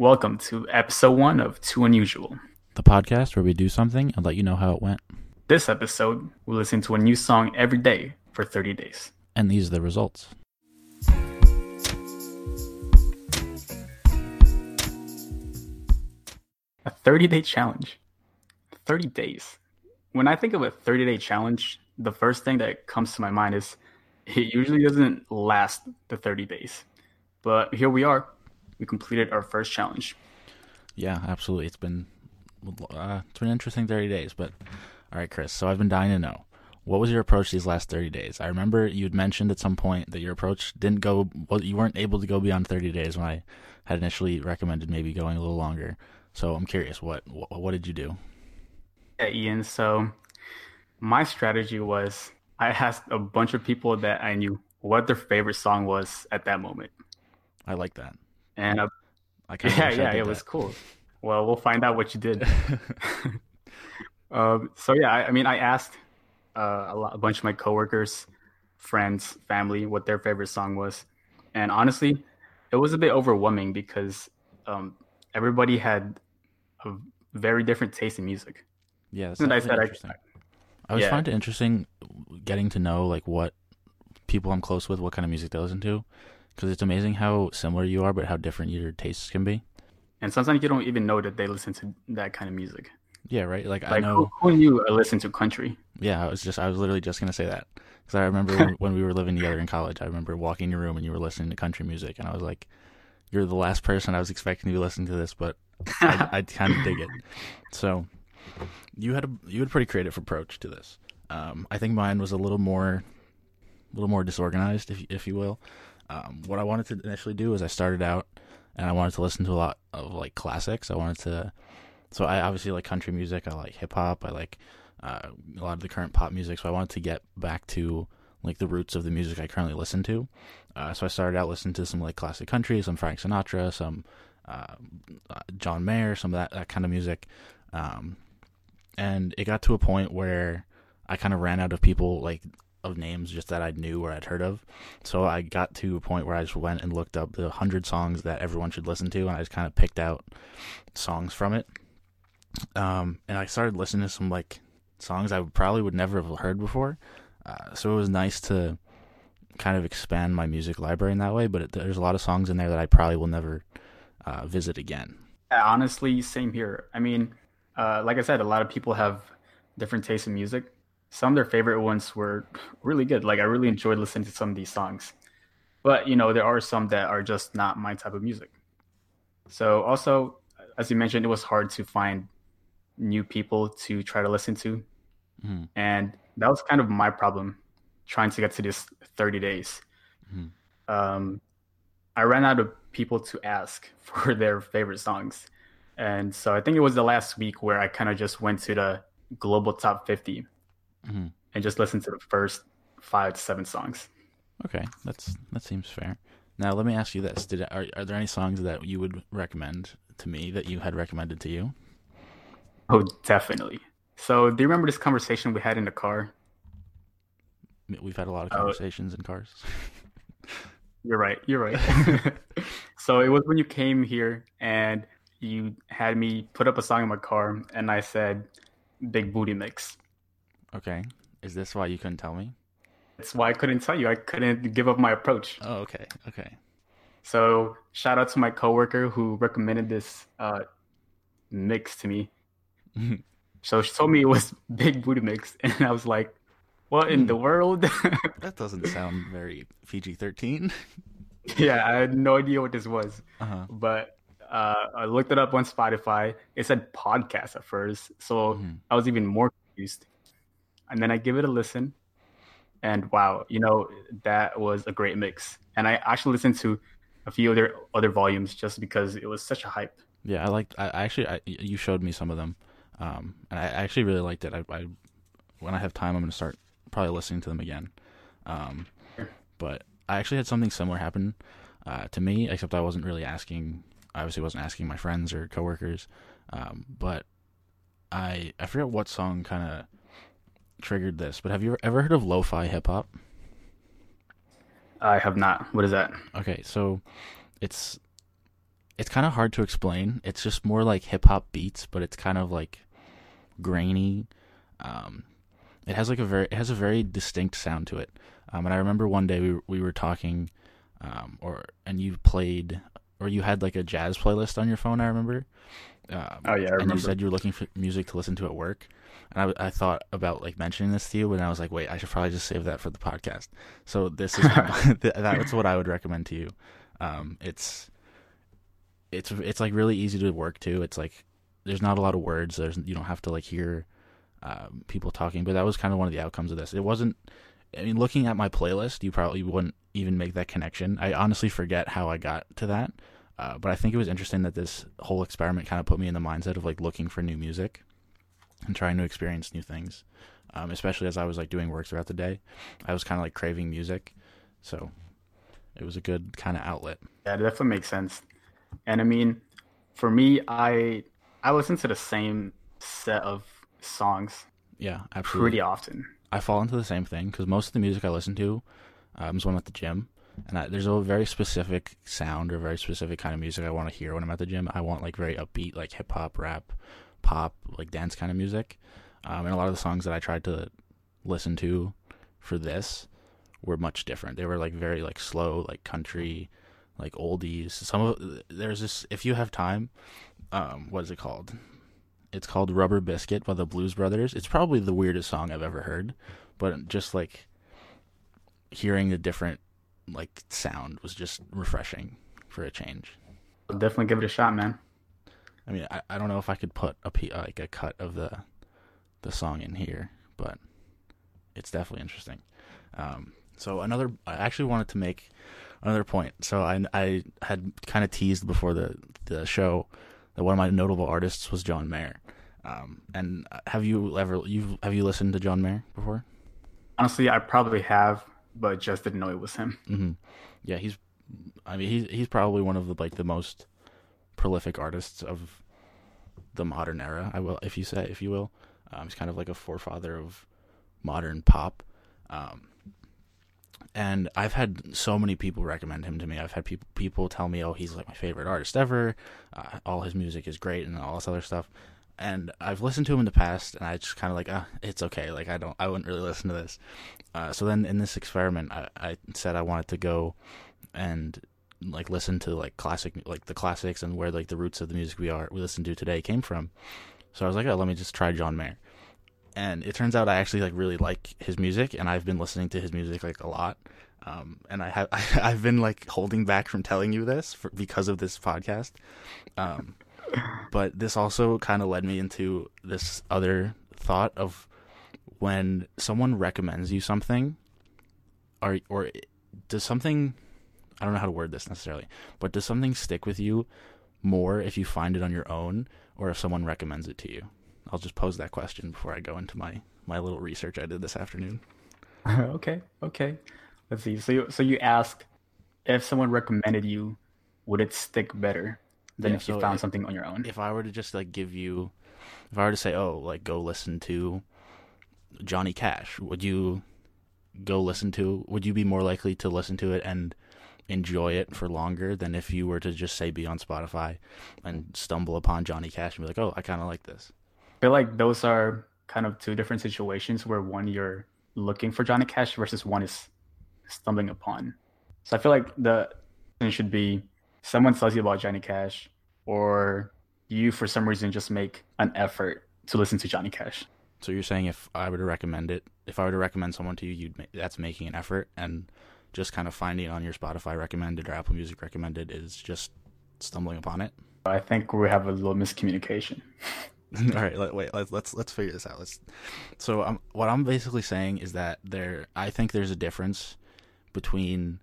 Welcome to episode 1 of Too Unusual, the podcast where we do something and let you know how it went. This episode, we listen to a new song every day for 30 days. And these are the results. A 30-day challenge. 30 days. When I think of a 30-day challenge, the first thing that comes to my mind is it usually doesn't last the 30 days. But here we are. We completed our first challenge. Yeah, absolutely. It's been an interesting 30 days. But all right, Chris, so I've been dying to know, what was your approach these last 30 days? I remember you'd mentioned at some point that your approach didn't go, well, you weren't able to go beyond 30 days when I had initially recommended maybe going a little longer. So I'm curious, what did you do? Yeah, Ian, so my strategy was I asked a bunch of people that I knew what their favorite song was at that moment. I like that. And it was cool. Well, we'll find out what you did. I asked a bunch of my coworkers, friends, family, what their favorite song was. And honestly, it was a bit overwhelming because everybody had a very different taste in music. Yeah, that's interesting. I always find it interesting getting to know like what people I'm close with, what kind of music they listen to. Because it's amazing how similar you are, but how different your tastes can be. And sometimes you don't even know that they listen to that kind of music. Yeah, right? Like I know... Who knew I listened to country? Yeah, I was literally just going to say that. Because I remember when we were living together in college, I remember walking in your room and you were listening to country music. And I was like, you're the last person I was expecting to be listening to this, but I kind of dig it. So you had a pretty creative approach to this. I think mine was a little more disorganized, if you will. What I wanted to initially do is I started out and I wanted to listen to a lot of like classics. So I obviously like country music. I like hip hop. I like a lot of the current pop music. So I wanted to get back to like the roots of the music I currently listen to. So I started out listening to some like classic country, some Frank Sinatra, some John Mayer, some of that kind of music. And it got to a point where I kind of ran out of people of names just that I knew or I'd heard of. So I got to a point where I just went and looked up the 100 songs that everyone should listen to, and I just kind of picked out songs from it. And I started listening to some like songs I would never have heard before. So it was nice to kind of expand my music library in that way, but there's a lot of songs in there that I probably will never visit again. Yeah, honestly, same here. I mean, like I said, a lot of people have different tastes in music. Some of their favorite ones were really good. Like, I really enjoyed listening to some of these songs. But, you know, there are some that are just not my type of music. So also, as you mentioned, it was hard to find new people to try to listen to. Mm. And that was kind of my problem, trying to get to this 30 days. Mm. I ran out of people to ask for their favorite songs. And so I think it was the last week where I kind of just went to the global top 50. Mm-hmm. And just listen to the first 5 to 7 songs. Okay, that seems fair. Now let me ask you this: are there any songs that you would recommend to me that you had recommended to you? Oh, definitely. So, do you remember this conversation we had in the car? We've had a lot of conversations in cars. You're right. So it was when you came here and you had me put up a song in my car, and I said, "Big Booty Mix." Okay. Is this why you couldn't tell me? That's why I couldn't tell you. I couldn't give up my approach. Oh, okay. So shout out to my coworker who recommended this mix to me. So she told me it was Big Booty Mix. And I was like, what in the world? That doesn't sound very PG-13. Yeah, I had no idea what this was. Uh-huh. But I looked it up on Spotify. It said podcast at first. So I was even more confused. And then I give it a listen, and wow, you know, that was a great mix. And I actually listened to a few other volumes just because it was such a hype. Yeah, you showed me some of them, and I actually really liked it. I when I have time, I'm going to start probably listening to them again. But I actually had something similar happen to me, except I obviously wasn't asking my friends or coworkers, but I forget what song kind of triggered this, but have you ever heard of lo-fi hip-hop? I have not. What is that? Okay, so it's it's kind of hard to explain. It's just more like hip-hop beats, but it's kind of like grainy. It has a very distinct sound to it. And I remember one day we were talking, and you played, or you had like a jazz playlist on your phone, I remember. I remember. And you said you were looking for music to listen to at work. And I thought about like mentioning this to you, and I was like, wait, I should probably just save that for the podcast. So this is that's what I would recommend to you. It's like really easy to work to. It's like there's not a lot of words. You don't have to like hear people talking. But that was kind of one of the outcomes of this. It wasn't. I mean, looking at my playlist, you probably wouldn't even make that connection. I honestly forget how I got to that. But I think it was interesting that this whole experiment kind of put me in the mindset of like looking for new music and trying to experience new things, especially as I was like doing work throughout the day. I was kind of like craving music, so it was a good kind of outlet. Yeah, it definitely makes sense. And I mean, for me, I listen to the same set of songs. Yeah, absolutely. Pretty often. I fall into the same thing because most of the music I listen to is when I'm at the gym, and there's a very specific sound or very specific kind of music I want to hear when I'm at the gym. I want like very upbeat, like hip hop, rap, pop, like dance kind of music, and a lot of the songs that I tried to listen to for this were much different. They were like very like slow, like country, like oldies. There's this, if you have time, what is it called? It's called Rubber Biscuit by the Blues Brothers. It's probably the weirdest song I've ever heard, but just like hearing the different like sound was just refreshing for a change. I'll definitely give it a shot, man. I mean, I don't know if I could put a cut of the song in here, but it's definitely interesting. I actually wanted to make another point. So I had kind of teased before the show that one of my notable artists was John Mayer. And have you listened to John Mayer before? Honestly, I probably have, but just didn't know it was him. Mm-hmm. Yeah, he's probably one of the like the most prolific artists of the modern era. If you will, he's kind of like a forefather of modern pop. And I've had so many people recommend him to me. I've had people tell me, oh, he's like my favorite artist ever. All his music is great and all this other stuff. And I've listened to him in the past, and I just kind of like, it's okay. Like, I wouldn't really listen to this. So then in this experiment, I said I wanted to go and like listen to like the classics and where like the roots of the music we listen to today came from. So I was like, oh, let me just try John Mayer. And it turns out I actually like really like his music, and I've been listening to his music like a lot. And I've been like holding back from telling you this because of this podcast. But this also kind of led me into this other thought of when someone recommends you something, or does something, I don't know how to word this necessarily, but does something stick with you more if you find it on your own or if someone recommends it to you? I'll just pose that question before I go into my little research I did this afternoon. Okay. Let's see. So you asked, if someone recommended you, would it stick better than if you found something on your own? If I were to just like if I were to say, oh, like go listen to Johnny Cash, would you be more likely to listen to it and enjoy it for longer than if you were to just say be on Spotify and stumble upon Johnny Cash and be like, oh, I kind of like this? I feel like those are kind of two different situations where one you're looking for Johnny Cash versus one is stumbling upon. So I feel like the thing should be someone tells you about Johnny Cash, or you for some reason just make an effort to listen to Johnny Cash. So you're saying if I were to recommend someone to you, that's making an effort, and just kind of finding it on your Spotify recommended or Apple Music recommended is just stumbling upon it? I think we have a little miscommunication. All right, let's figure this out. What I'm basically saying is that I think there's a difference between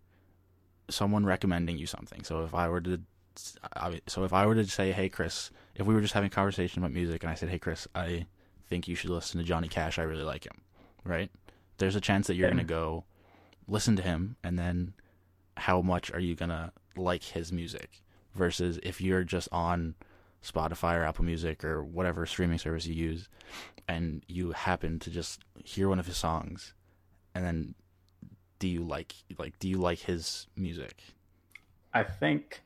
someone recommending you something. So if I were to say, hey Chris, if we were just having a conversation about music, and I said, hey Chris, I think you should listen to Johnny Cash. I really like him. Right? There's a chance that you're going to go listen to him, and then how much are you going to like his music? Versus if you're just on Spotify or Apple Music or whatever streaming service you use, and you happen to just hear one of his songs, and then do you like his music? I think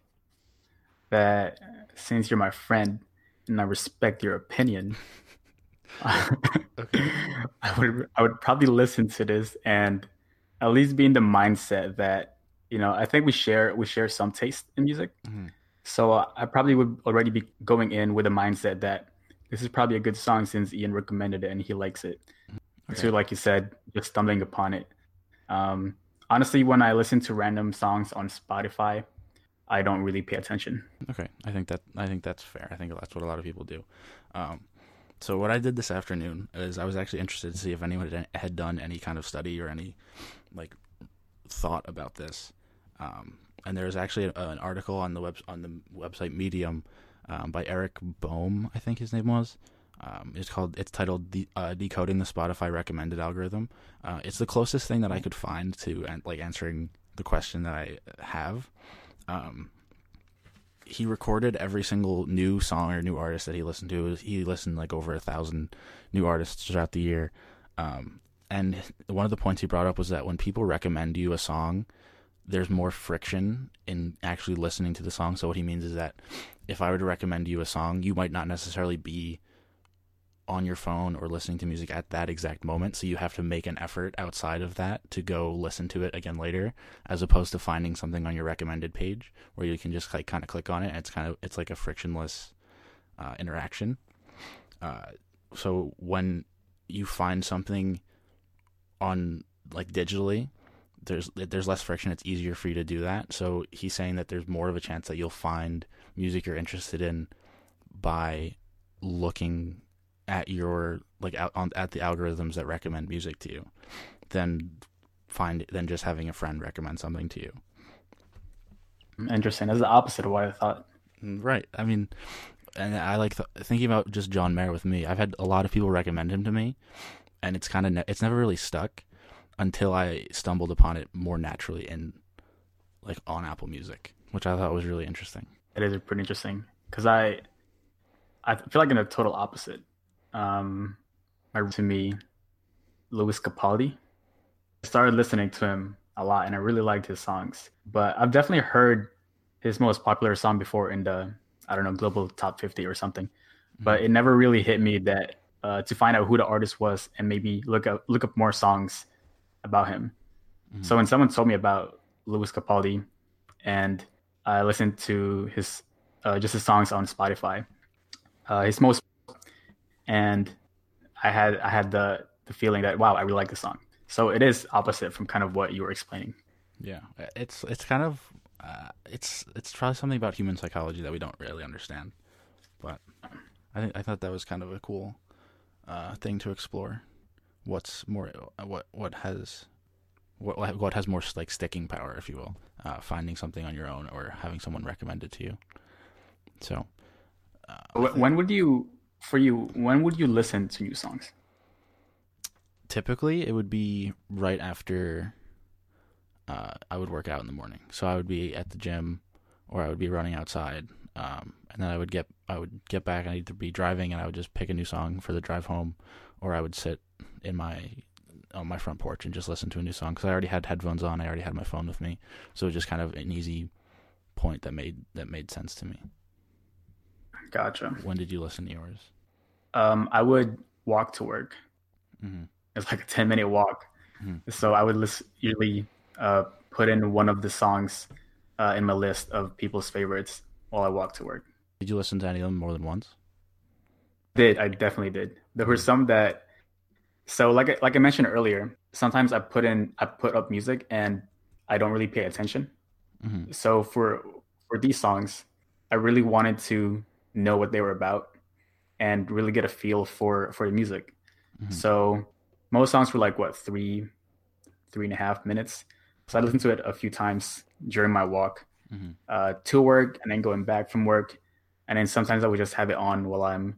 that since you're my friend and I respect your opinion, okay. I would probably listen to this and at least be in the mindset that, you know, I think we share some taste in music. Mm-hmm. So I probably would already be going in with a mindset that this is probably a good song since Ian recommended it and he likes it. Okay. So like you said, just stumbling upon it. Honestly, when I listen to random songs on Spotify, I don't really pay attention. Okay, I think that's fair. I think that's what a lot of people do. So what I did this afternoon is I was actually interested to see if anyone had done any kind of study or any like thought about this. And there was actually an article on the website Medium by Eric Boehm, I think his name was. It's titled Decoding the Spotify Recommended Algorithm. It's the closest thing that I could find to like answering the question that I have. He recorded every single new song or new artist that he listened to. He listened like over 1,000 new artists throughout the year. And one of the points he brought up was that when people recommend you a song, there's more friction in actually listening to the song. So what he means is that if I were to recommend you a song, you might not necessarily be on your phone or listening to music at that exact moment. So you have to make an effort outside of that to go listen to it again later, as opposed to finding something on your recommended page where you can just like kind of click on it. And it's like a frictionless interaction. So when you find something on like digitally, there's less friction. It's easier for you to do that. So he's saying that there's more of a chance that you'll find music you're interested in by looking at your like at the algorithms that recommend music to you than just having a friend recommend something to you. Interesting. That's the opposite of what I thought. Right. I mean, and I like thinking about just John Mayer with me. I've had a lot of people recommend him to me, and it's kind of it's never really stuck until I stumbled upon it more naturally in like on Apple Music, which I thought was really interesting. It is pretty interesting because I feel like in a total opposite. To me, Louis Capaldi. I started listening to him a lot, and I really liked his songs. But I've definitely heard his most popular song before in the, I don't know, global top 50 or something. Mm-hmm. But it never really hit me that to find out who the artist was and maybe look up more songs about him. Mm-hmm. So when someone told me about Louis Capaldi, and I listened to his just his songs on Spotify, his most. And I had the feeling that, wow, I really like this song. So it is opposite from kind of what you were explaining. Yeah, it's kind of it's probably something about human psychology that we don't really understand. But I thought that was kind of a cool thing to explore. What's more, what has more like sticking power, if you will, finding something on your own or having someone recommend it to you. So when would you listen to new songs? Typically, it would be right after I would work out in the morning. So I would be at the gym, or I would be running outside, and then I would get back, and I'd either be driving, and I would just pick a new song for the drive home, or I would sit in on my front porch and just listen to a new song because I already had headphones on, I already had my phone with me, so it was just kind of an easy point that made sense to me. Gotcha. When did you listen to yours? I would walk to work. Mm-hmm. It's like a 10-minute walk. Mm-hmm. So I would usually put in one of the songs in my list of people's favorites while I walk to work. Did you listen to any of them more than once? I definitely did. There were some that, so like I mentioned earlier, sometimes I put up music and I don't really pay attention. Mm-hmm. So for these songs, I really wanted to know what they were about and really get a feel for the music. Mm-hmm. So most songs were like what, three and a half minutes. So I listened to it a few times during my walk, mm-hmm. To work and then going back from work. And then sometimes I would just have it on while I'm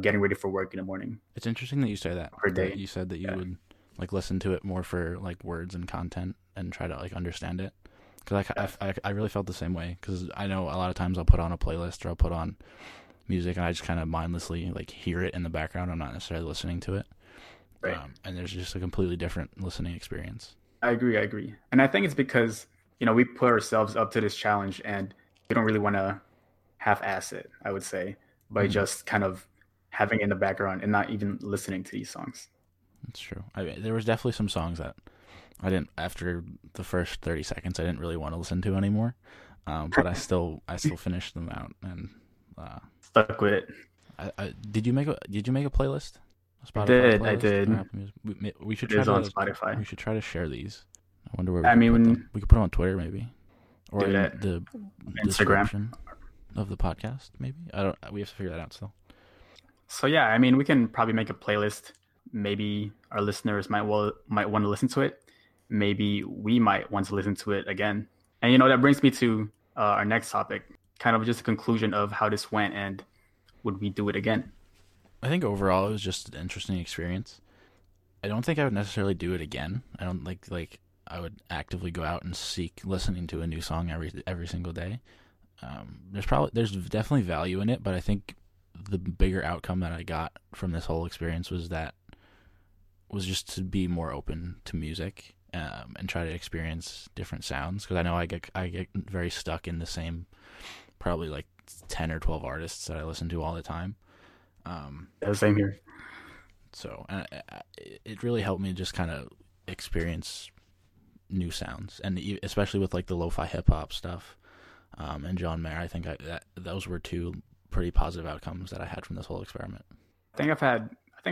getting ready for work in the morning. It's interesting that you say that. You said that you would like listen to it more for like words and content and try to like understand it. Because I really felt the same way, because I know a lot of times I'll put on a playlist or I'll put on music and I just kind of mindlessly like hear it in the background. I'm not necessarily listening to it. Right. And there's just a completely different listening experience. I agree. And I think it's because, you know, we put ourselves up to this challenge and we don't really want to half-ass it, I would say, by just kind of having it in the background and not even listening to these songs. That's true. I mean, there was definitely some songs that I didn't, after the first 30 seconds, I didn't really want to listen to anymore. But I still finished them out and stuck with it. Did you make a playlist? Spotify playlist? I did. Apple Music? We should try to, on Spotify. We should try to share these. I wonder where. We could put them on Twitter maybe, or in the Instagram of the podcast maybe. I don't. We have to figure that out still. So yeah, I mean, we can probably make a playlist. Maybe our listeners might want to listen to it. Maybe we might want to listen to it again. And, you know, that brings me to our next topic, kind of just a conclusion of how this went and would we do it again? I think overall it was just an interesting experience. I don't think I would necessarily do it again. I don't like I would actively go out and seek listening to a new song every single day. There's definitely value in it, but I think the bigger outcome that I got from this whole experience was just to be more open to music. And try to experience different sounds, because I know I get very stuck in the same probably like 10 or 12 artists that I listen to all the time. Same here. So it really helped me just kind of experience new sounds, and especially with like the lo-fi hip-hop stuff and John Mayer. I think those were two pretty positive outcomes that I had from this whole experiment. I think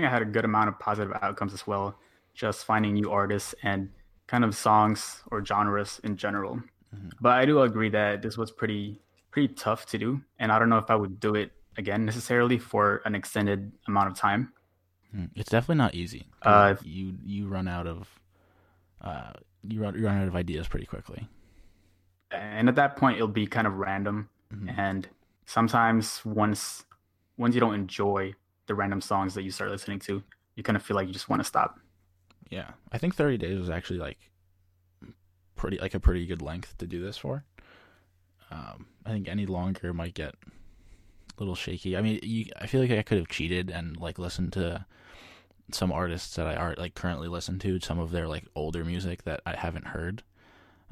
I had a good amount of positive outcomes as well, just finding new artists and kind of songs or genres in general. Mm-hmm. But I do agree that this was pretty tough to do. And I don't know if I would do it again necessarily for an extended amount of time. It's definitely not easy. You run out of ideas pretty quickly. And at that point, it'll be kind of random. Mm-hmm. And sometimes once you don't enjoy the random songs that you start listening to, you kind of feel like you just want to stop. Yeah, I think 30 days was actually a pretty good length to do this for. I think any longer might get a little shaky. I mean, I feel like I could have cheated and like listened to some artists that I are like currently listen to, some of their like older music that I haven't heard.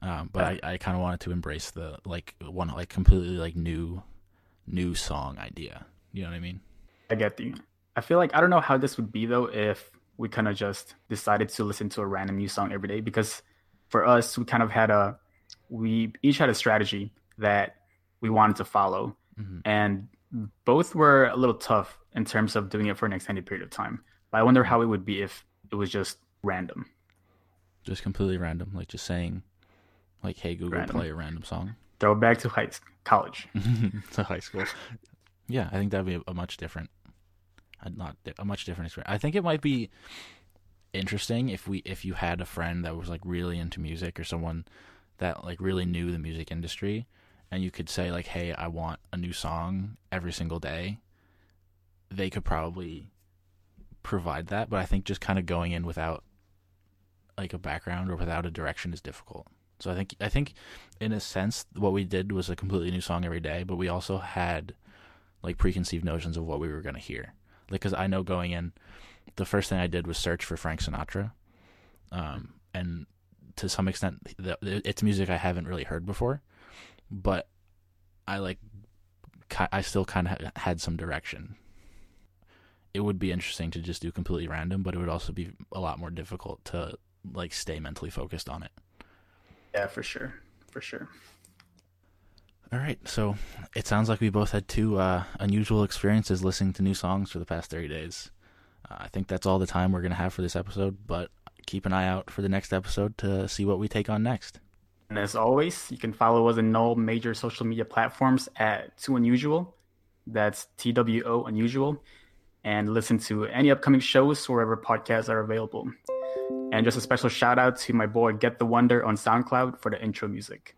But I kind of wanted to embrace the like one like completely like new song idea. You know what I mean? I get you. I feel like I don't know how this would be though if we kind of just decided to listen to a random new song every day, because for us, we kind of had we each had a strategy that we wanted to follow. Mm-hmm. And both were a little tough in terms of doing it for an extended period of time. But I wonder how it would be if it was just random. Just completely random, like just saying like, hey, Google, play a random song. Throw it back to college. To high school. Yeah, I think that'd be a much different experience. I think it might be interesting if you had a friend that was like really into music, or someone that like really knew the music industry, and you could say like, hey, I want a new song every single day. They could probably provide that, but I think just kind of going in without like a background or without a direction is difficult. So I think in a sense what we did was a completely new song every day, but we also had like preconceived notions of what we were going to hear. Because I know going in, the first thing I did was search for Frank Sinatra. And to some extent, it's music I haven't really heard before. But I still kind of had some direction. It would be interesting to just do completely random, but it would also be a lot more difficult to like stay mentally focused on it. Yeah, for sure. For sure. All right, so it sounds like we both had two unusual experiences listening to new songs for the past 30 days. I think that's all the time we're going to have for this episode, but keep an eye out for the next episode to see what we take on next. And as always, you can follow us on all major social media platforms at 2unusual. That's TWO Unusual. And listen to any upcoming shows wherever podcasts are available. And just a special shout out to my boy Get the Wonder on SoundCloud for the intro music.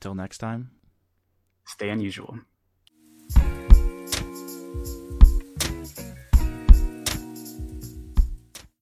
Till next time. Stay unusual.